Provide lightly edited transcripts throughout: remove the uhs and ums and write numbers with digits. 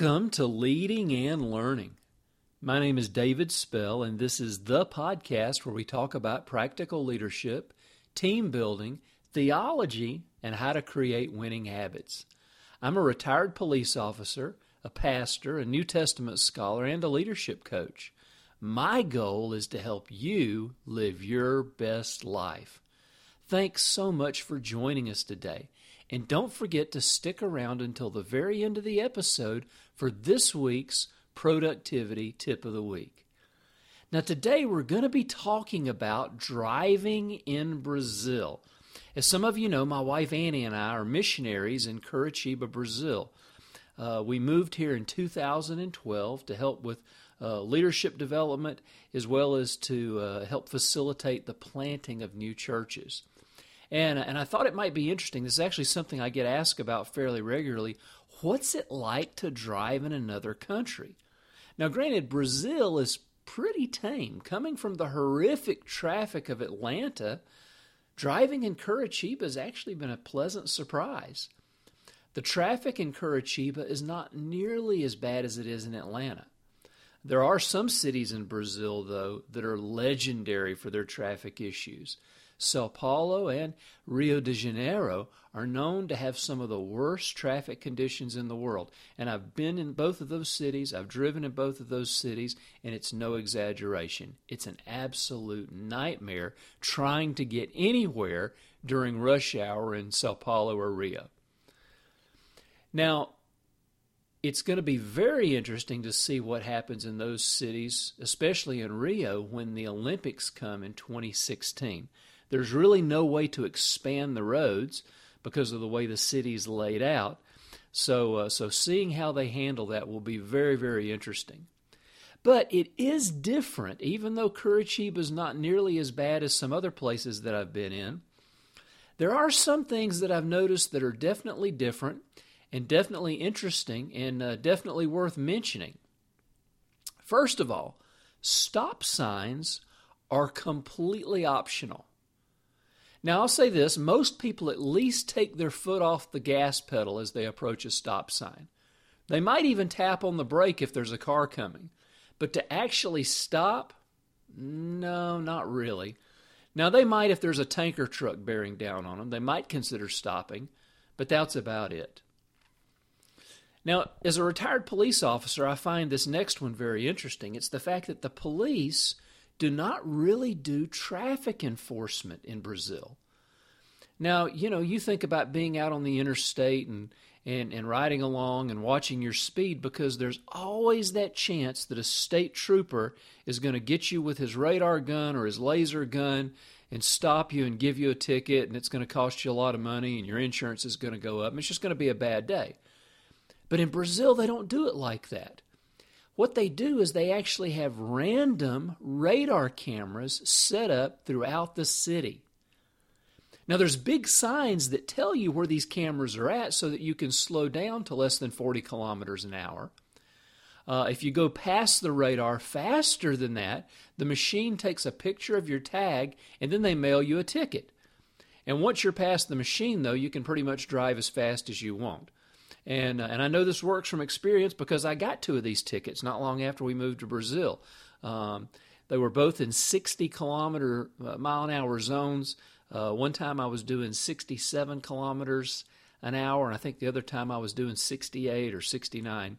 Welcome to Leading and Learning. My name is David Spell, and this is the podcast where we talk about practical leadership, team building, theology, and how to create winning habits. I'm a retired police officer, a pastor, a New Testament scholar, and a leadership coach. My goal is to help you live your best life. Thanks so much for joining us today. And don't forget to stick around until the very end of the episode for this week's Productivity Tip of the Week. Now today we're going to be talking about driving in Brazil. As some of you know, my wife Annie and I are missionaries in Curitiba, Brazil. We moved here in 2012 to help with leadership development as well as to help facilitate the planting of new churches. And I thought it might be interesting. This is actually something I get asked about fairly regularly. What's it like to drive in another country? Now, granted, Brazil is pretty tame. Coming from the horrific traffic of Atlanta, driving in Curitiba has actually been a pleasant surprise. The traffic in Curitiba is not nearly as bad as it is in Atlanta. There are some cities in Brazil, though, that are legendary for their traffic issues. Sao Paulo and Rio de Janeiro are known to have some of the worst traffic conditions in the world. And I've been in both of those cities, I've driven in both of those cities, and it's no exaggeration. It's an absolute nightmare trying to get anywhere during rush hour in Sao Paulo or Rio. Now, it's going to be very interesting to see what happens in those cities, especially in Rio, when the Olympics come in 2016. There's really no way to expand the roads because of the way the city's laid out. So seeing how they handle that will be very, very interesting. But it is different, even though Curitiba is not nearly as bad as some other places that I've been in. There are some things that I've noticed that are definitely different and definitely interesting and definitely worth mentioning. First of all, stop signs are completely optional. Now, I'll say this, most people at least take their foot off the gas pedal as they approach a stop sign. They might even tap on the brake if there's a car coming. But to actually stop? No, not really. Now, they might if there's a tanker truck bearing down on them. They might consider stopping, but that's about it. Now, as a retired police officer, I find this next one very interesting. It's the fact that the police do not really do traffic enforcement in Brazil. Now, you know, you think about being out on the interstate and riding along and watching your speed because there's always that chance that a state trooper is going to get you with his radar gun or his laser gun and stop you and give you a ticket, and it's going to cost you a lot of money and your insurance is going to go up, and it's just going to be a bad day. But in Brazil, they don't do it like that. What they do is they actually have random radar cameras set up throughout the city. Now, there's big signs that tell you where these cameras are at so that you can slow down to less than 40 kilometers an hour. If you go past the radar faster than that, the machine takes a picture of your tag, and then they mail you a ticket. And once you're past the machine, though, you can pretty much drive as fast as you want. And I know this works from experience because I got two of these tickets not long after we moved to Brazil. They were both in 60-kilometer mile-an-hour zones. One time I was doing 67 kilometers an hour, and I think the other time I was doing 68 or 69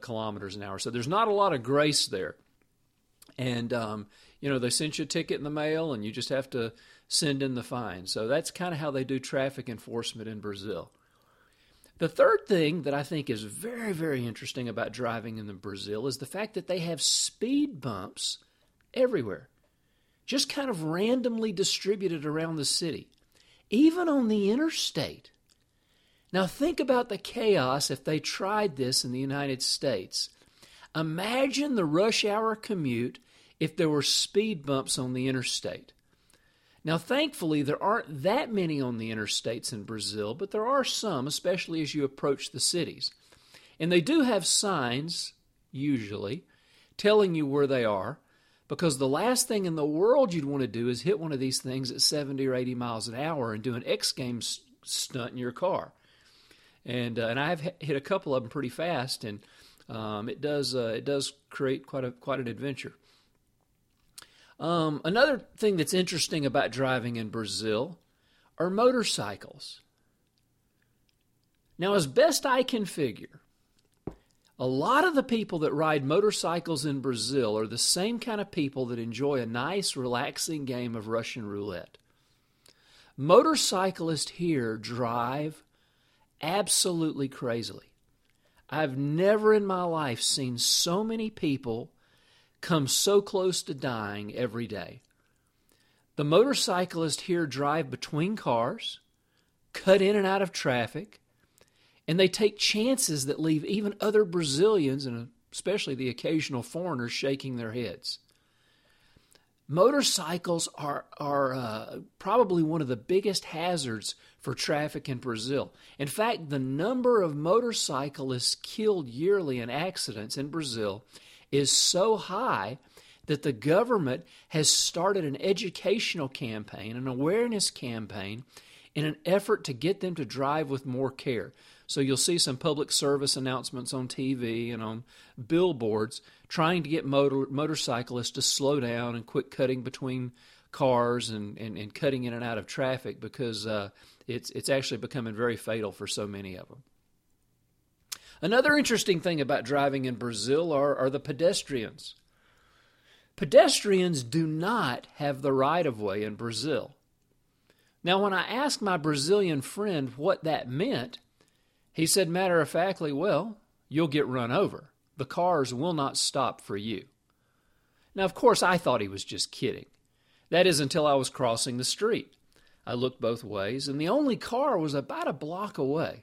kilometers an hour. So there's not a lot of grace there. And, you know, they sent you a ticket in the mail, and you just have to send in the fine. So that's kind of how they do traffic enforcement in Brazil. The third thing that I think is very, very interesting about driving in Brazil is the fact that they have speed bumps everywhere, just kind of randomly distributed around the city, even on the interstate. Now think about the chaos if they tried this in the United States. Imagine the rush hour commute if there were speed bumps on the interstate. Now, thankfully, there aren't that many on the interstates in Brazil, but there are some, especially as you approach the cities. And they do have signs, usually, telling you where they are, because the last thing in the world you'd want to do is hit one of these things at 70 or 80 miles an hour and do an X Games stunt in your car. And I have hit a couple of them pretty fast, and It does create quite an adventure. Another thing that's interesting about driving in Brazil are motorcycles. Now, as best I can figure, a lot of the people that ride motorcycles in Brazil are the same kind of people that enjoy a nice, relaxing game of Russian roulette. Motorcyclists here drive absolutely crazily. I've never in my life seen so many people come so close to dying every day. The motorcyclists here drive between cars, cut in and out of traffic, and they take chances that leave even other Brazilians, and especially the occasional foreigners, shaking their heads. Motorcycles are probably one of the biggest hazards for traffic in Brazil. In fact, the number of motorcyclists killed yearly in accidents in Brazil is so high that the government has started an educational campaign, an awareness campaign, in an effort to get them to drive with more care. So you'll see some public service announcements on TV and on billboards trying to get motorcyclists to slow down and quit cutting between cars and cutting in and out of traffic, because it's actually becoming very fatal for so many of them. Another interesting thing about driving in Brazil are the pedestrians. Pedestrians do not have the right-of-way in Brazil. Now, when I asked my Brazilian friend what that meant, he said matter-of-factly, well, you'll get run over. The cars will not stop for you. Now, of course, I thought he was just kidding. That is until I was crossing the street. I looked both ways, and the only car was about a block away.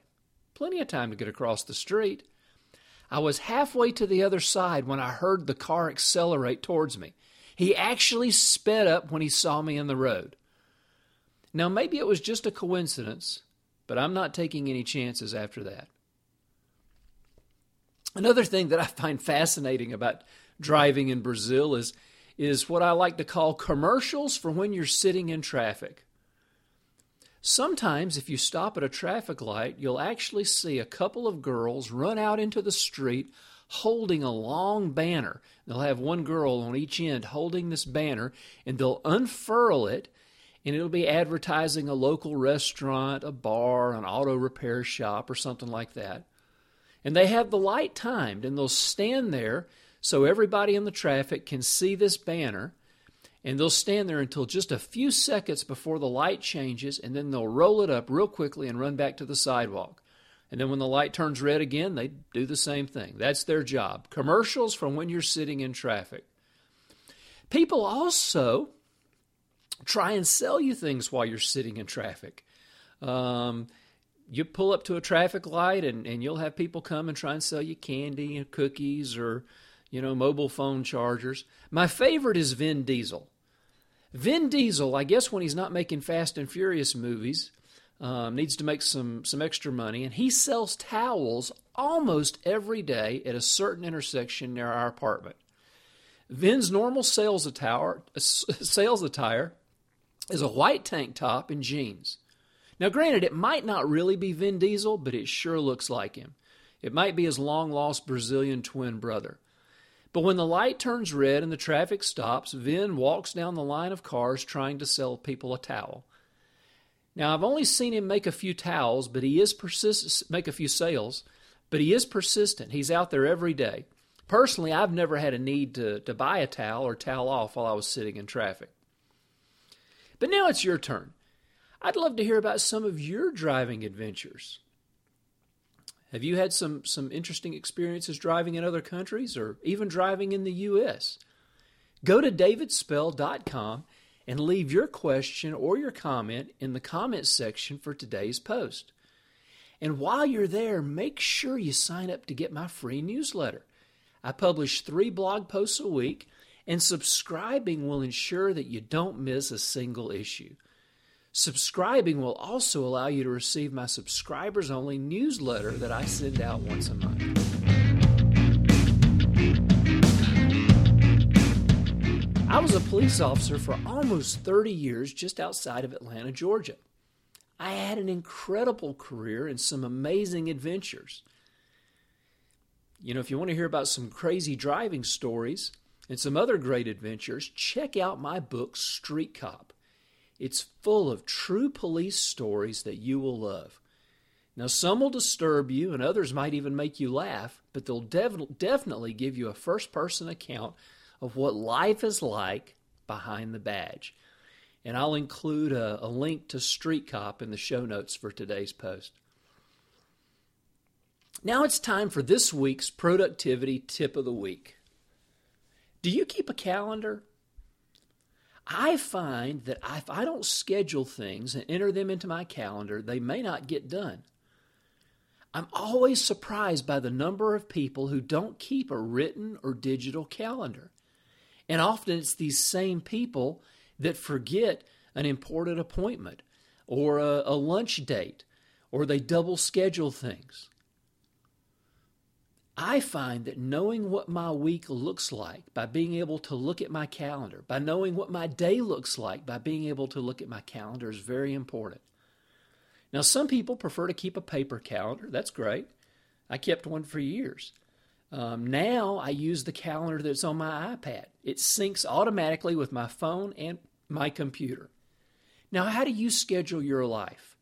Plenty of time to get across the street. I was halfway to the other side when I heard the car accelerate towards me. He actually sped up when he saw me in the road. Now, maybe it was just a coincidence, but I'm not taking any chances after that. Another thing that I find fascinating about driving in Brazil is what I like to call commercials for when you're sitting in traffic. Sometimes if you stop at a traffic light, you'll actually see a couple of girls run out into the street holding a long banner. They'll have one girl on each end holding this banner, and they'll unfurl it, and it'll be advertising a local restaurant, a bar, an auto repair shop, or something like that. And they have the light timed, and they'll stand there so everybody in the traffic can see this banner. And they'll stand there until just a few seconds before the light changes, and then they'll roll it up real quickly and run back to the sidewalk. And then when the light turns red again, they do the same thing. That's their job. Commercials from when you're sitting in traffic. People also try and sell you things while you're sitting in traffic. You pull up to a traffic light, and you'll have people come and try and sell you candy and cookies or, you know, mobile phone chargers. My favorite is Vin Diesel. Vin Diesel, I guess when he's not making Fast and Furious movies, needs to make some extra money, and he sells towels almost every day at a certain intersection near our apartment. Vin's normal sales attire is a white tank top and jeans. Now, granted, it might not really be Vin Diesel, but it sure looks like him. It might be his long-lost Brazilian twin brother. But when the light turns red and the traffic stops, Vin walks down the line of cars trying to sell people a towel. Now, I've only seen him make a few towels, but he is make a few sales, but he is persistent. He's out there every day. Personally, I've never had a need to buy a towel or towel off while I was sitting in traffic. But now it's your turn. I'd love to hear about some of your driving adventures. Have you had some interesting experiences driving in other countries or even driving in the U.S.? Go to davidspell.com and leave your question or your comment in the comments section for today's post. And while you're there, make sure you sign up to get my free newsletter. I publish 3 blog posts a week, and subscribing will ensure that you don't miss a single issue. Subscribing will also allow you to receive my subscribers-only newsletter that I send out once a month. I was a police officer for almost 30 years just outside of Atlanta, Georgia. I had an incredible career and some amazing adventures. You know, if you want to hear about some crazy driving stories and some other great adventures, check out my book, Street Cop. It's full of true police stories that you will love. Now, some will disturb you and others might even make you laugh, but they'll definitely give you a first-person account of what life is like behind the badge. And I'll include a link to Street Cop in the show notes for today's post. Now it's time for this week's productivity tip of the week. Do you keep a calendar? I find that if I don't schedule things and enter them into my calendar, they may not get done. I'm always surprised by the number of people who don't keep a written or digital calendar. And often it's these same people that forget an important appointment or a lunch date, or they double schedule things. I find that knowing what my week looks like by being able to look at my calendar, by knowing what my day looks like by being able to look at my calendar is very important. Now, some people prefer to keep a paper calendar. That's great. I kept one for years. Now I use the calendar that's on my iPad. It syncs automatically with my phone and my computer. Now, how do you schedule your life?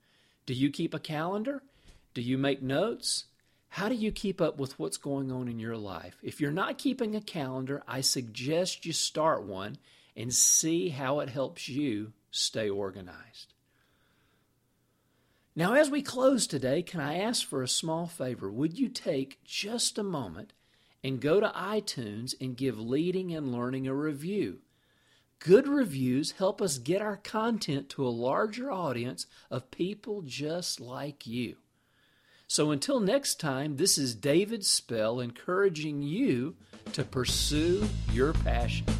Do you keep a calendar? Do you make notes? How do you keep up with what's going on in your life? If you're not keeping a calendar, I suggest you start one and see how it helps you stay organized. Now, as we close today, can I ask for a small favor? Would you take just a moment and go to iTunes and give Leading and Learning a review? Good reviews help us get our content to a larger audience of people just like you. So until next time, this is David Spell encouraging you to pursue your passion.